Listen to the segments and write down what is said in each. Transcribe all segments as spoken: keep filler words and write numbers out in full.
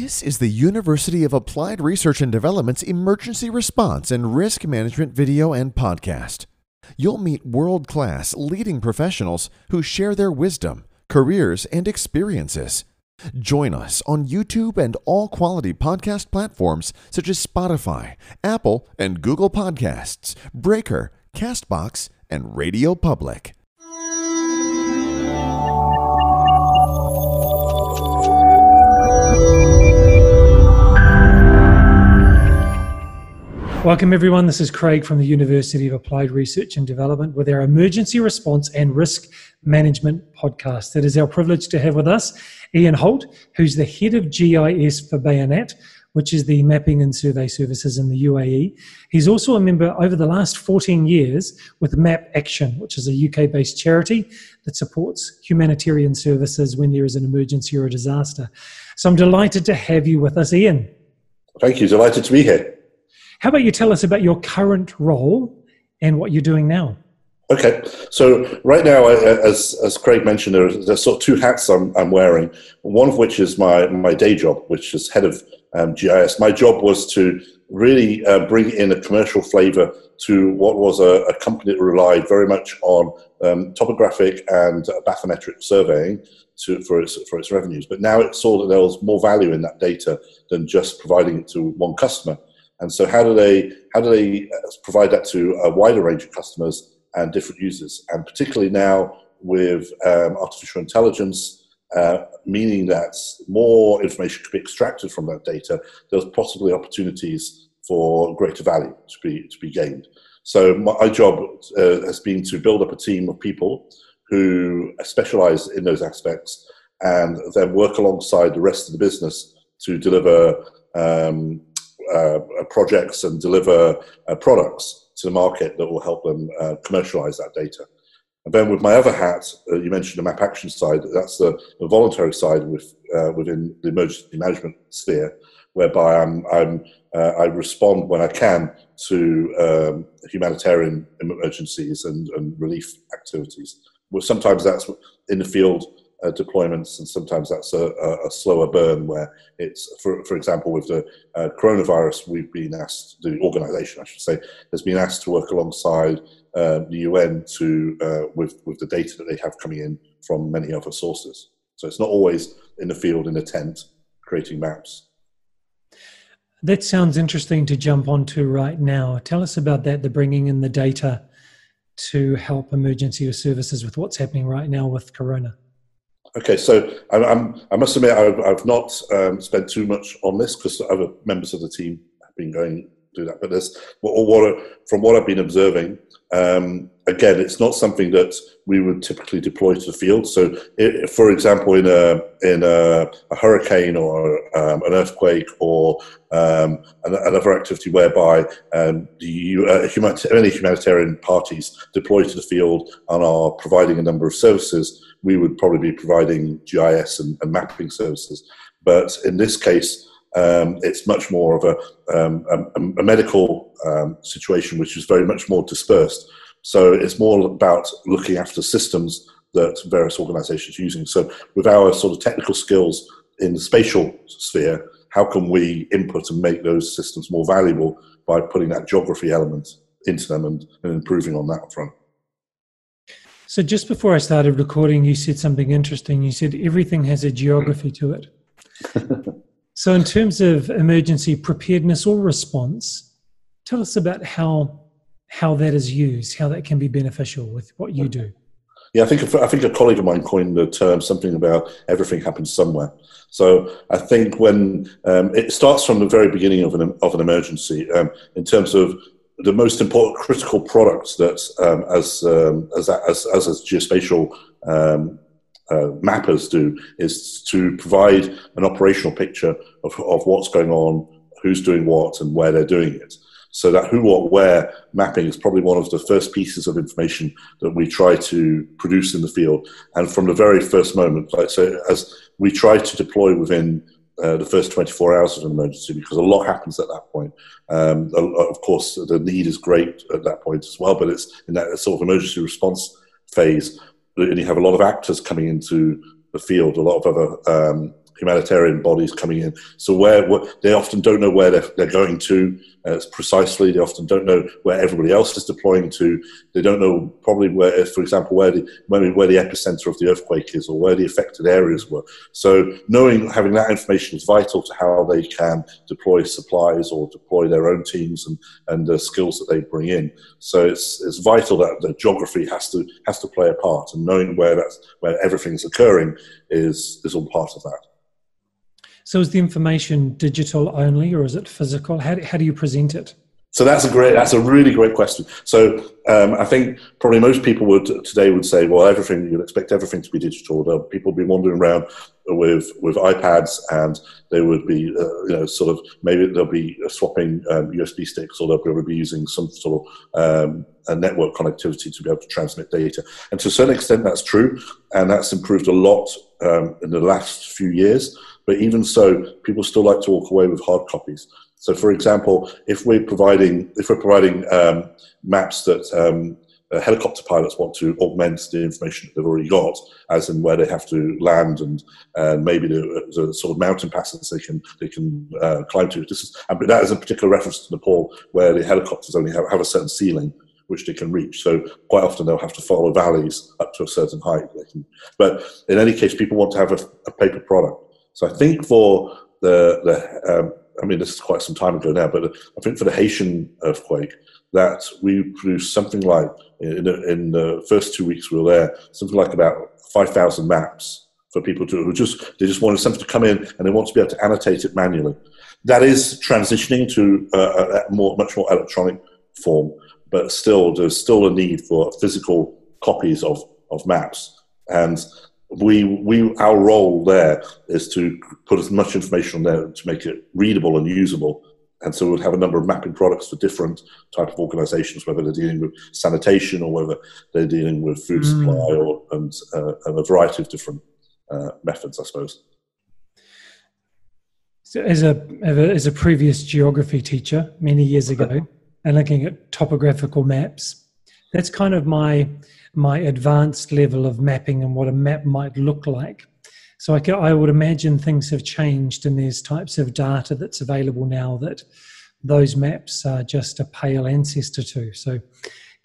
This is the University of Applied Research and Development's Emergency Response and Risk Management video and podcast. You'll meet world-class leading professionals who share their wisdom, careers, and experiences. Join us on YouTube and all quality podcast platforms such as Spotify, Apple, and Google Podcasts, Breaker, CastBox, and Radio Public. Welcome everyone, this is Craig from the University of Applied Research and Development with our Emergency Response and Risk Management podcast. It is our privilege to have with us Ian Holt, who's the Head of G I S for Bayonet, which is the Mapping and Survey Services in the U A E. He's also a member over the last fourteen years with Map Action, which is a U K-based charity that supports humanitarian services when there is an emergency or a disaster. So I'm delighted to have you with us, Ian. Thank you, delighted to be here. How about you tell us about your current role and what you're doing now? Okay, so right now, as, as Craig mentioned, there are, there's sort of two hats I'm, I'm wearing, one of which is my, my day job, which is head of um, G I S. My job was to really uh, bring in a commercial flavour to what was a, a company that relied very much on um, topographic and bathymetric surveying to, for, its, for its revenues. But now it saw that there was more value in that data than just providing it to one customer. And so how do they how do they provide that to a wider range of customers and different users? And particularly now with um, artificial intelligence, uh, meaning that more information could be extracted from that data, there's possibly opportunities for greater value to be, to be gained. So my job uh, has been to build up a team of people who specialize in those aspects and then work alongside the rest of the business to deliver um, Uh, projects and deliver uh, products to the market that will help them uh, commercialize that data. And then with my other hat, uh, you mentioned the Map Action side, that's the, the voluntary side with, uh, within the emergency management sphere, whereby I'm, I'm, uh, I respond when I can to um, humanitarian emergencies and, and relief activities. Well, sometimes that's in the field Uh, deployments, and sometimes that's a, a, a slower burn where it's, for, for example, with the uh, coronavirus, we've been asked, the organisation, I should say, has been asked to work alongside uh, the U N to uh, with, with the data that they have coming in from many other sources. So it's not always in the field, in a tent, creating maps. That sounds interesting to jump onto right now. Tell us about that, the bringing in the data to help emergency or services with what's happening right now with corona. Okay, so I, I'm, I must admit I've, I've not um, spent too much on this because other members of the team have been going through that. But there's, what, what, from what I've been observing, um, again, it's not something that we would typically deploy to the field. So, it, for example, in a in a, a hurricane or um, an earthquake or um, another activity whereby um, the, uh, humanita- any humanitarian parties deploy to the field and are providing a number of services, we would probably be providing G I S and, and mapping services. But in this case, um, it's much more of a, um, a, a medical um, situation, which is very much more dispersed. So it's more about looking after systems that various organizations are using. So with our sort of technical skills in the spatial sphere, how can we input and make those systems more valuable by putting that geography element into them and, and improving on that front? So just before I started recording, you said something interesting. You said everything has a geography to it. So in terms of emergency preparedness or response, tell us about how how that is used, how that can be beneficial with what you do. Yeah, I think I think a colleague of mine coined the term something about everything happens somewhere. So I think when um, it starts from the very beginning of an of an emergency um, in terms of the most important critical products that um, as, um, as as as as geospatial um, uh, mappers do is to provide an operational picture of of what's going on, who's doing what, and where they're doing it. So that who, what, where mapping is probably one of the first pieces of information that we try to produce in the field. And from the very first moment, like so as we try to deploy within uh, the first twenty-four hours of an emergency, because a lot happens at that point. Um, of course, the need is great at that point as well, but it's in that sort of emergency response phase, and you have a lot of actors coming into the field, a lot of other um, humanitarian bodies coming in. So where what, they often don't know where they're, they're going to uh, precisely. They often don't know where everybody else is deploying to. They don't know probably where, for example, where the maybe where the epicenter of the earthquake is or where the affected areas were. So knowing, having that information is vital to how they can deploy supplies or deploy their own teams and, and the skills that they bring in. So it's, it's vital that the geography has to, has to play a part, and knowing where that's, where everything's occurring is, is all part of that. So is the information digital only, or is it physical? How do, how do you present it? So that's a great, that's a really great question. So um, I think probably most people would today would say, well, everything, you'd expect everything to be digital. There'll people be wandering around with with iPads, and they would be, uh, you know, sort of maybe they'll be swapping um, U S B sticks, or they'll probably be using some sort of um, a network connectivity to be able to transmit data. And to a certain extent, that's true, and that's improved a lot um, in the last few years. But even so, people still like to walk away with hard copies. So, for example, if we're providing if we're providing um, maps that um, uh, helicopter pilots want to augment the information that they've already got, as in where they have to land and uh, maybe the, the sort of mountain passes they can they can uh, climb to. This is, and that is a particular reference to Nepal, where the helicopters only have, have a certain ceiling which they can reach. So quite often they'll have to follow valleys up to a certain height. They can, but in any case, people want to have a, a paper product. So I think for the the um, I mean, this is quite some time ago now, but I think for the Haitian earthquake, that we produced something like, in the, in the first two weeks we were there, something like about five thousand maps for people to, who just, they just wanted something to come in and they want to be able to annotate it manually. That is transitioning to a, a more, much more electronic form, but still, there's still a need for physical copies of, of maps. And We, we, our role there is to put as much information on there to make it readable and usable. And so we'll have a number of mapping products for different type of organizations, whether they're dealing with sanitation or whether they're dealing with food mm. supply or, and, uh, and a variety of different uh, methods, I suppose. So as a, as a previous geography teacher many years ago and looking at topographical maps, that's kind of my... my advanced level of mapping and what a map might look like. So I, can, I would imagine things have changed, and there's types of data that's available now that those maps are just a pale ancestor to. So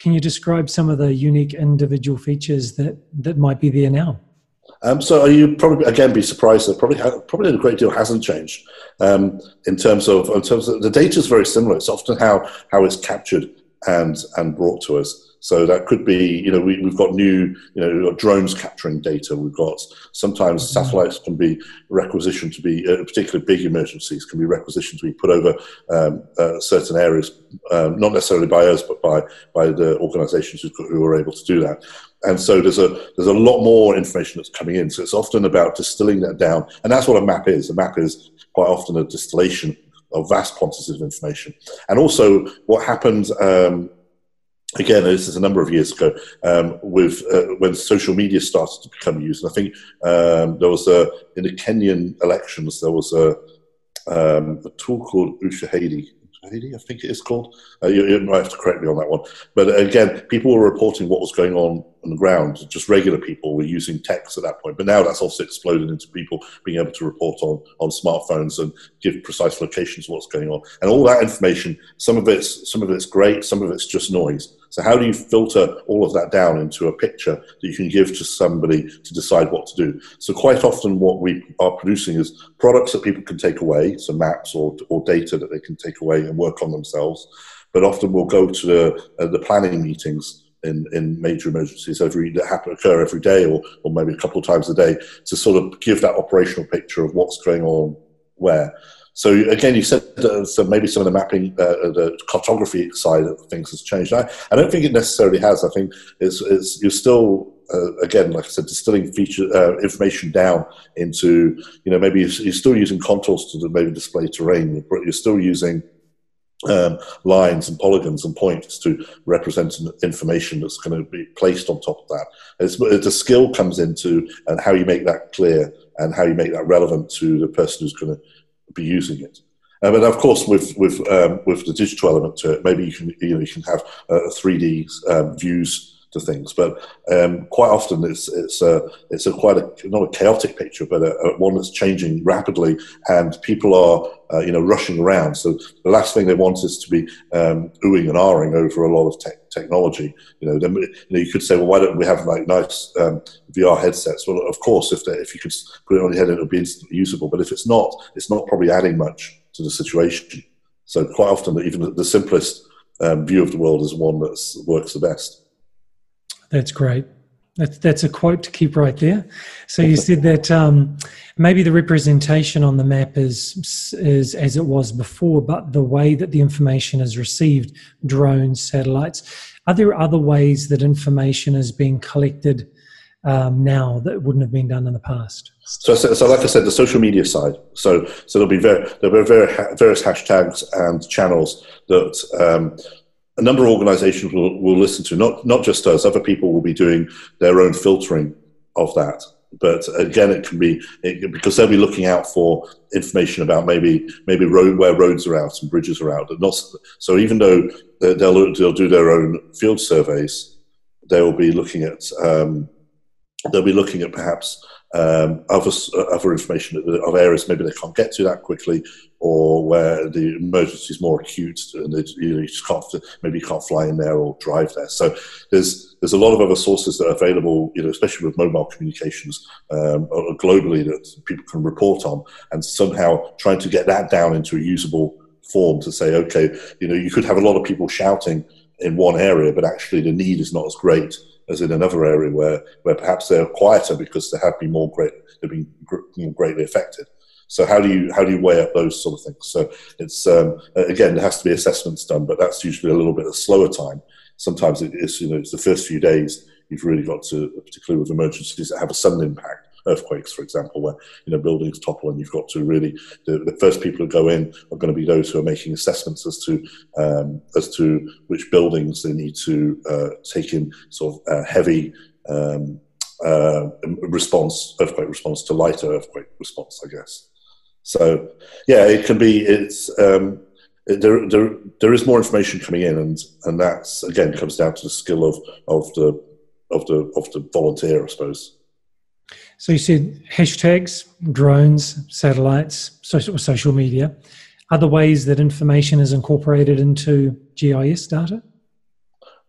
can you describe some of the unique individual features that, that might be there now? Um, so you probably, again, be surprised that probably probably a great deal hasn't changed um, in terms of in terms of the data is very similar. It's often how, how it's captured and, and brought to us. So that could be, you know, we, we've got new, you know, we've got drones capturing data. We've got sometimes satellites can be requisitioned to be, uh, particularly big emergencies can be requisitioned to be put over um, uh, certain areas, um, not necessarily by us, but by by the organisations who, who are able to do that. And so there's a there's a lot more information that's coming in. So it's often about distilling that down, and that's what a map is. A map is quite often a distillation of vast quantities of information, and also what happens. Um, Again, this is a number of years ago, um, with uh, when social media started to become used. And I think um, there was a, in the Kenyan elections, there was a, um, a tool called Ushahidi. I think it is called. Uh, you, you might have to correct me on that one. But again, people were reporting what was going on on the ground. Just regular people were using text at that point. But now that's also exploded into people being able to report on, on smartphones and give precise locations of what's going on. And all that information, some of it's, some of it's great, some of it's just noise. So how do you filter all of that down into a picture that you can give to somebody to decide what to do? So quite often what we are producing is products that people can take away, so maps or, or data that they can take away and work on themselves. But often we'll go to the, uh, the planning meetings in, in major emergencies every, that happen occur every day or, or maybe a couple of times a day to sort of give that operational picture of what's going on where. So again, you said that, so maybe some of the mapping, uh, the cartography side of things has changed. I, I don't think it necessarily has. I think it's, it's you're still, uh, again, like I said, distilling feature uh, information down into, you know, maybe you're still using contours to maybe display terrain. You're still using um, lines and polygons and points to represent information that's going to be placed on top of that. It's, the skill comes into and how you make that clear and how you make that relevant to the person who's going to be using it. Uh, but of course, with with um, with the digital element to it, maybe you can you know you can have uh, three D um, views to things. But um, quite often it's it's a it's a quite a not a chaotic picture, but a, a one that's changing rapidly, and people are uh, you know rushing around. So the last thing they want is to be um, oohing and ahhing over a lot of tech technology. You know, then, you know, you could say, well, why don't we have like nice um, V R headsets? Well, of course, if if you could put it on your head, it would be instantly usable. But if it's not, it's not probably adding much to the situation. So quite often, even the simplest um, view of the world is one that works the best. That's great. That's, that's a quote to keep right there. So you said that um, maybe the representation on the map is, is as it was before, but the way that the information is received, drones, satellites. Are there other ways that information is being collected um, now that wouldn't have been done in the past? So, so like I said, the social media side. So, so there'll be very, there'll be very, various hashtags and channels that um, a number of organizations will, will listen to, not, not just us. Other people will be doing their own filtering of that. But again, it can be, it, because they'll be looking out for information about maybe maybe road, where roads are out and bridges are out. And not, so even though they'll, they'll do their own field surveys, they'll be looking at, um, they'll be looking at perhaps um, other, other information of areas maybe they can't get to that quickly, or where the emergency is more acute, and they, you know, you just can't, maybe you can't fly in there or drive there. So there's there's a lot of other sources that are available, you know, especially with mobile communications um, globally, that people can report on, and somehow trying to get that down into a usable form to say, okay, you know, you could have a lot of people shouting in one area, but actually the need is not as great as in another area where where perhaps they're quieter because they have been more great, they've been more greatly affected. So how do you how do you weigh up those sort of things? So it's um, again, there has to be assessments done, but that's usually a little bit of slower time. Sometimes it's you know it's the first few days you've really got to, particularly with emergencies that have a sudden impact, earthquakes for example, where you know buildings topple, and you've got to really the, the first people who go in are going to be those who are making assessments as to um, as to which buildings they need to uh, take in sort of uh, heavy. Um, uh, response, earthquake response to lighter earthquake response, I guess. So, yeah, it can be. It's um, there. There, there is more information coming in, and and that's again comes down to the skill of of the of the of the volunteer, I suppose. So you said hashtags, drones, satellites, social social media, other ways that information is incorporated into G I S data.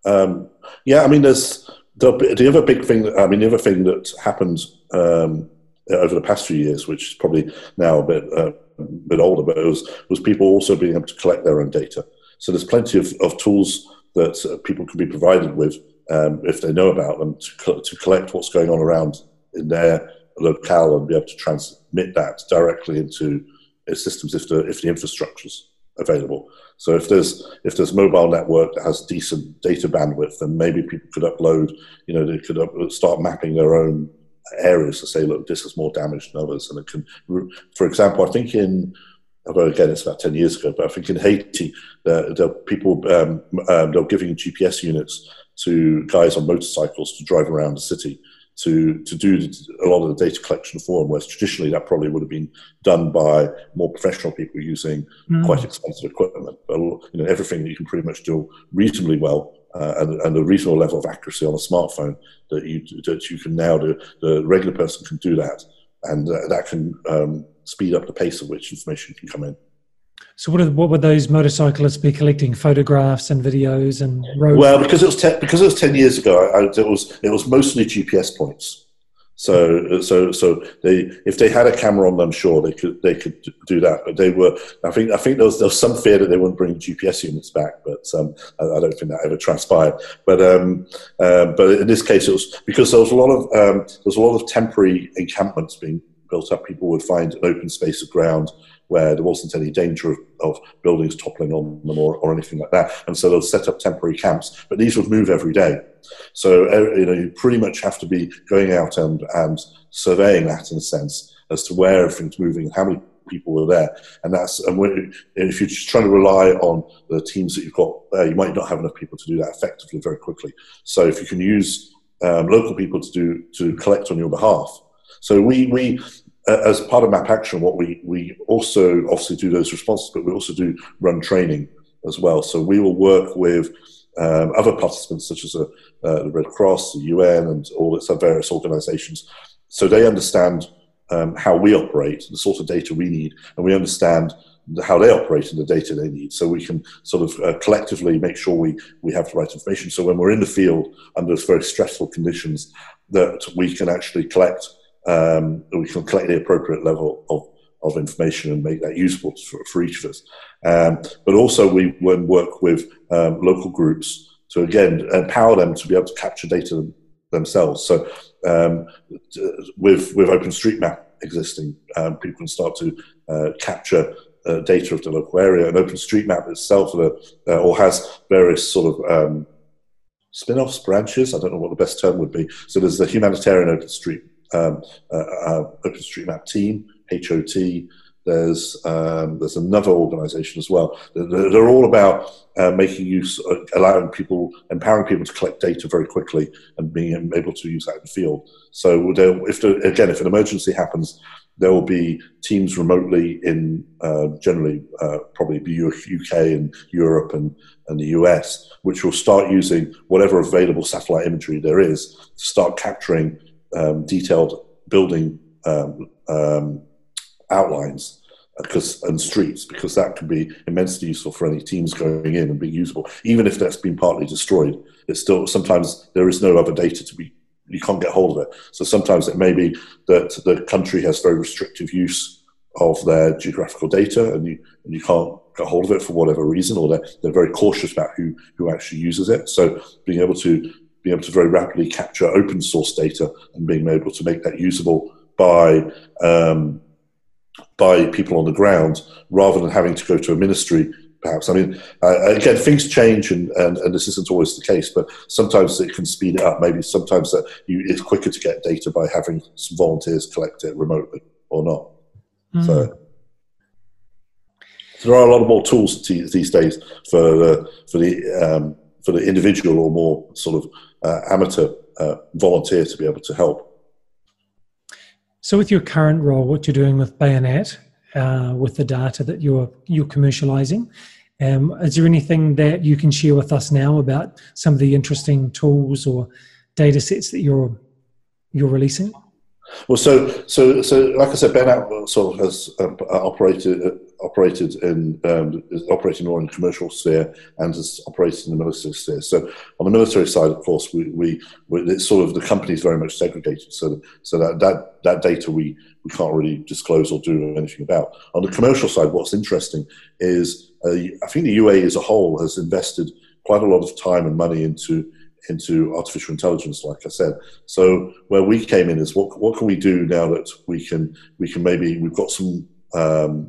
Um, yeah, I mean, there's the, the other big thing. I mean, the other thing that happened. Um, over the past few years, which is probably now a bit, uh, a bit older, but it was, was people also being able to collect their own data. So there's plenty of, of tools that uh, people can be provided with um, if they know about them to, co to collect what's going on around in their locale and be able to transmit that directly into systems if the, if the infrastructure's available. So if there's if there's mobile network that has decent data bandwidth, then maybe people could upload, you know, they could up, start mapping their own areas to say, look, this is more damage than others, and it can, for example, I think in, although again it's about ten years ago, but I think in Haiti, uh, the people um, um, they're giving G P S units to guys on motorcycles to drive around the city to to do a lot of the data collection for them, whereas traditionally that probably would have been done by more professional people using mm. quite expensive equipment. But you know, everything that you can pretty much do reasonably well. Uh, and, and a reasonable level of accuracy on a smartphone that you that you can now do. The regular person can do that, and uh, that can um, speed up the pace at which information can come in. So, what are, what would those motorcyclists be collecting? Photographs and videos and road. Well, because it was te because it was ten years ago, I, it was it was mostly G P S points. So, so, so they if they had a camera on them, sure they could they could do that. But they were, I think, I think there was, there was some fear that they wouldn't bring G P S units back. But um, I, I don't think that ever transpired. But um, uh, but in this case, it was because there was a lot of um, there was a lot of temporary encampments being built up. People would find an open space of ground where there wasn't any danger of, of buildings toppling on them or, or anything like that, and so they'll set up temporary camps. But these would move every day, so you know you pretty much have to be going out and and surveying that in a sense as to where everything's moving and how many people were there. And that's and when, if you're just trying to rely on the teams that you've got there, you might not have enough people to do that effectively very quickly. So if you can use um, local people to do to collect on your behalf, so we we. As part of Map Action, what we, we also obviously do those responses, but we also do run training as well. So we will work with um, other participants such as uh, uh, the Red Cross, the U N, and all its various organizations, so they understand um, how we operate, the sort of data we need, and we understand how they operate and the data they need. So we can sort of uh, collectively make sure we, we have the right information. So when we're in the field under very stressful conditions, that we can actually collect, um, we can collect the appropriate level of, of information and make that useful for, for each of us. Um, but also we work with um, local groups to, again, empower them to be able to capture data themselves. So um, with, with OpenStreetMap existing, um, people can start to uh, capture Uh, data of the local area, and OpenStreetMap itself uh, uh, or has various sort of um, spin-offs, branches, I don't know what the best term would be. So there's the humanitarian OpenStreet, um, uh, uh, OpenStreetMap team, H O T, there's, um, there's another organisation as well. They're, they're all about uh, making use, uh, allowing people, empowering people to collect data very quickly and being able to use that in the field. So if the, again, if an emergency happens, there will be teams remotely in uh, generally uh, probably the U K and Europe and, and the U S, which will start using whatever available satellite imagery there is to start capturing um, detailed building um, um, outlines because, and streets, because that can be immensely useful for any teams going in and being usable. Even if that's been partly destroyed, it's still sometimes there is no other data to be. You can't get hold of it. So sometimes it may be that the country has very restrictive use of their geographical data and you, and you can't get hold of it for whatever reason, or they're, they're very cautious about who, who actually uses it. So being able to be able to very rapidly capture open source data and being able to make that usable by, um, by people on the ground rather than having to go to a ministry. Perhaps. I mean, uh, again, things change, and, and, and this isn't always the case, but sometimes it can speed it up. Maybe sometimes that you, it's quicker to get data by having some volunteers collect it remotely or not. Mm. So, so there are a lot more tools to, these days for the, for, the, um, for the individual or more sort of uh, amateur uh, volunteer to be able to help. So with your current role, what you're doing with Bayonet, Uh, with the data that you're you're commercializing, um, is there anything that you can share with us now about some of the interesting tools or data sets that you're you're releasing? Well, so so so like I said, Bayonet sort of has uh, operated uh, operated in um, is operating more in the commercial sphere and has operated in the military sphere. So on the military side, of course, we we, we it's sort of the company is very much segregated. So so that that that data we. We can't really disclose or do anything about. On the commercial side, what's interesting is uh, I think the U A E as a whole has invested quite a lot of time and money into into artificial intelligence, like I said. So where we came in is what what can we do now that we can we can maybe we've got some um,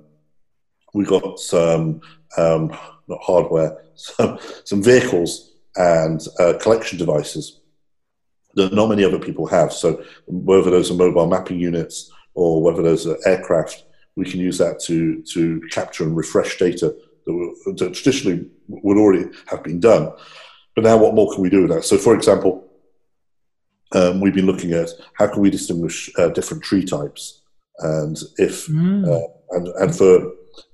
we've got some um, not hardware some some vehicles and uh, collection devices that not many other people have. So whether those are mobile mapping units or whether there's an aircraft, we can use that to, to capture and refresh data that, were, that traditionally would already have been done. But now what more can we do with that? So for example, um, we've been looking at how can we distinguish uh, different tree types? And if, mm. uh, and, and for,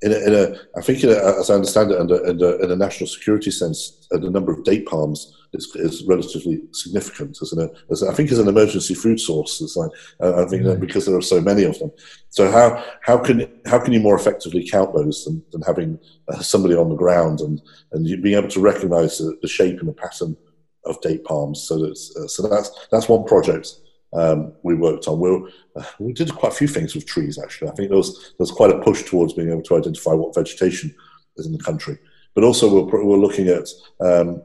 in a, in a, I think in a, as I understand it, under, under, in a national security sense, uh, the number of date palms is, is relatively significant. As an, as, I think as an emergency food source, it's like, uh, I think that because there are so many of them. So how, how, can, how can you more effectively count those than, than having uh, somebody on the ground and, and you being able to recognize the, the shape and the pattern of date palms? So that's, uh, so that's, that's one project. Um, we worked on. We'll, uh, we did quite a few things with trees, actually. I think there was, there was quite a push towards being able to identify what vegetation is in the country. But also we're, we're looking at um,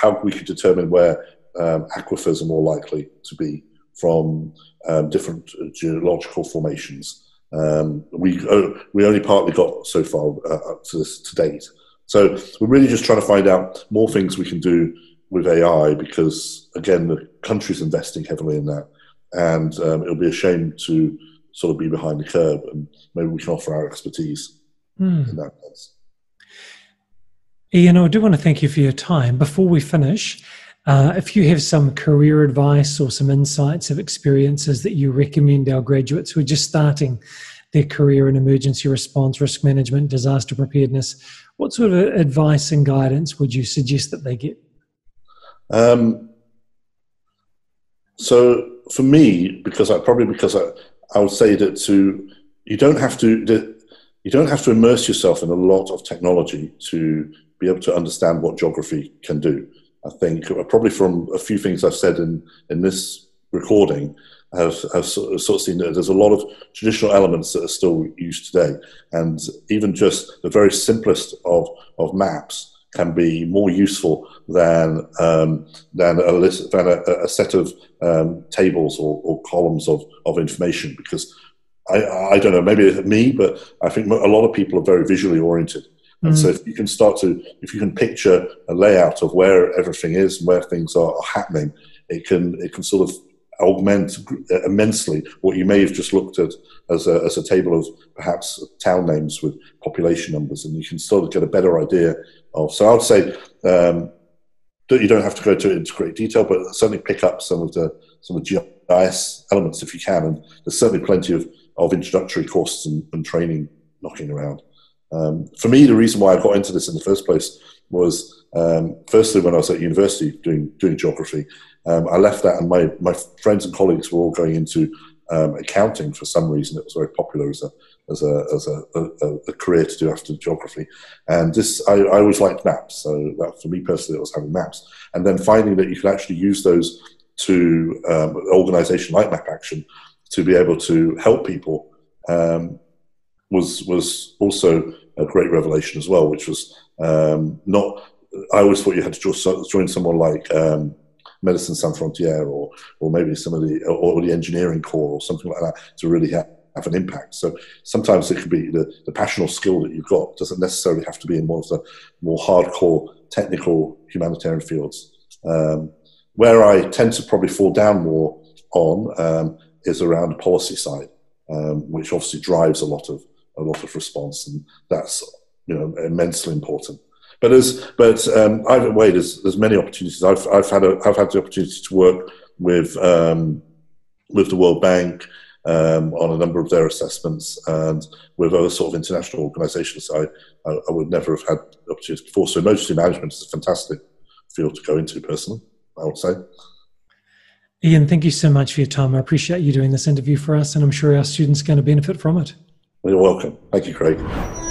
how we could determine where um, aquifers are more likely to be from um, different geological formations. Um, we, oh, we only partly got so far uh, up to this to date. So we're really just trying to find out more things we can do with A I, because again, the country's investing heavily in that, and um, it'll be a shame to sort of be behind the curve, and maybe we can offer our expertise mm. in that sense. Ian, I do want to thank you for your time. Before we finish, uh, if you have some career advice or some insights of experiences that you recommend our graduates who are just starting their career in emergency response, risk management, disaster preparedness, what sort of advice and guidance would you suggest that they get? Um, so for me, because I probably because I, I would say that to you don't have to that you don't have to immerse yourself in a lot of technology to be able to understand what geography can do. I think probably from a few things I've said in in this recording, I've, I've sort of seen that there's a lot of traditional elements that are still used today, and even just the very simplest of of maps can be more useful than um, than a list than a, a set of um, tables or, or columns of of information, because I I don't know, maybe me, but I think a lot of people are very visually oriented. And mm. so if you can start to, if you can picture a layout of where everything is and where things are happening, it can it can sort of augment immensely what you may have just looked at as a, as a table of perhaps town names with population numbers, and you can sort of get a better idea of. So I would say um, that you don't have to go to it into great detail, but certainly pick up some of the some of the G I S elements if you can. And there's certainly plenty of, of introductory courses and, and training knocking around. Um, for me, the reason why I got into this in the first place was, um, firstly, when I was at university doing doing geography, um, I left that, and my, my friends and colleagues were all going into um, accounting for some reason. It was very popular as a as a as a, a, a career to do after geography. And this, I, I always liked maps, so that for me personally, it was having maps, and then finding that you could actually use those to um, an organisation like Map Action to be able to help people. Um, was was also a great revelation as well, which was um, not, I always thought you had to jo join someone like um, Medicine Sans Frontières or, or maybe some of the, or the engineering corps or something like that to really have, have an impact. So sometimes it could be the, the passion or skill that you've got doesn't necessarily have to be in one of the more hardcore technical humanitarian fields. Um, where I tend to probably fall down more on um, is around the policy side, um, which obviously drives a lot of a lot of response, and that's, you know, immensely important. But as but um, either way, there's there's many opportunities. I've I've had a, I've had the opportunity to work with um, with the World Bank um, on a number of their assessments, and with other sort of international organisations I, I I would never have had opportunities before. So emergency management is a fantastic field to go into personally, I would say. Ian, thank you so much for your time. I appreciate you doing this interview for us, and I'm sure our students are going to benefit from it. You're welcome. Thank you, Craig.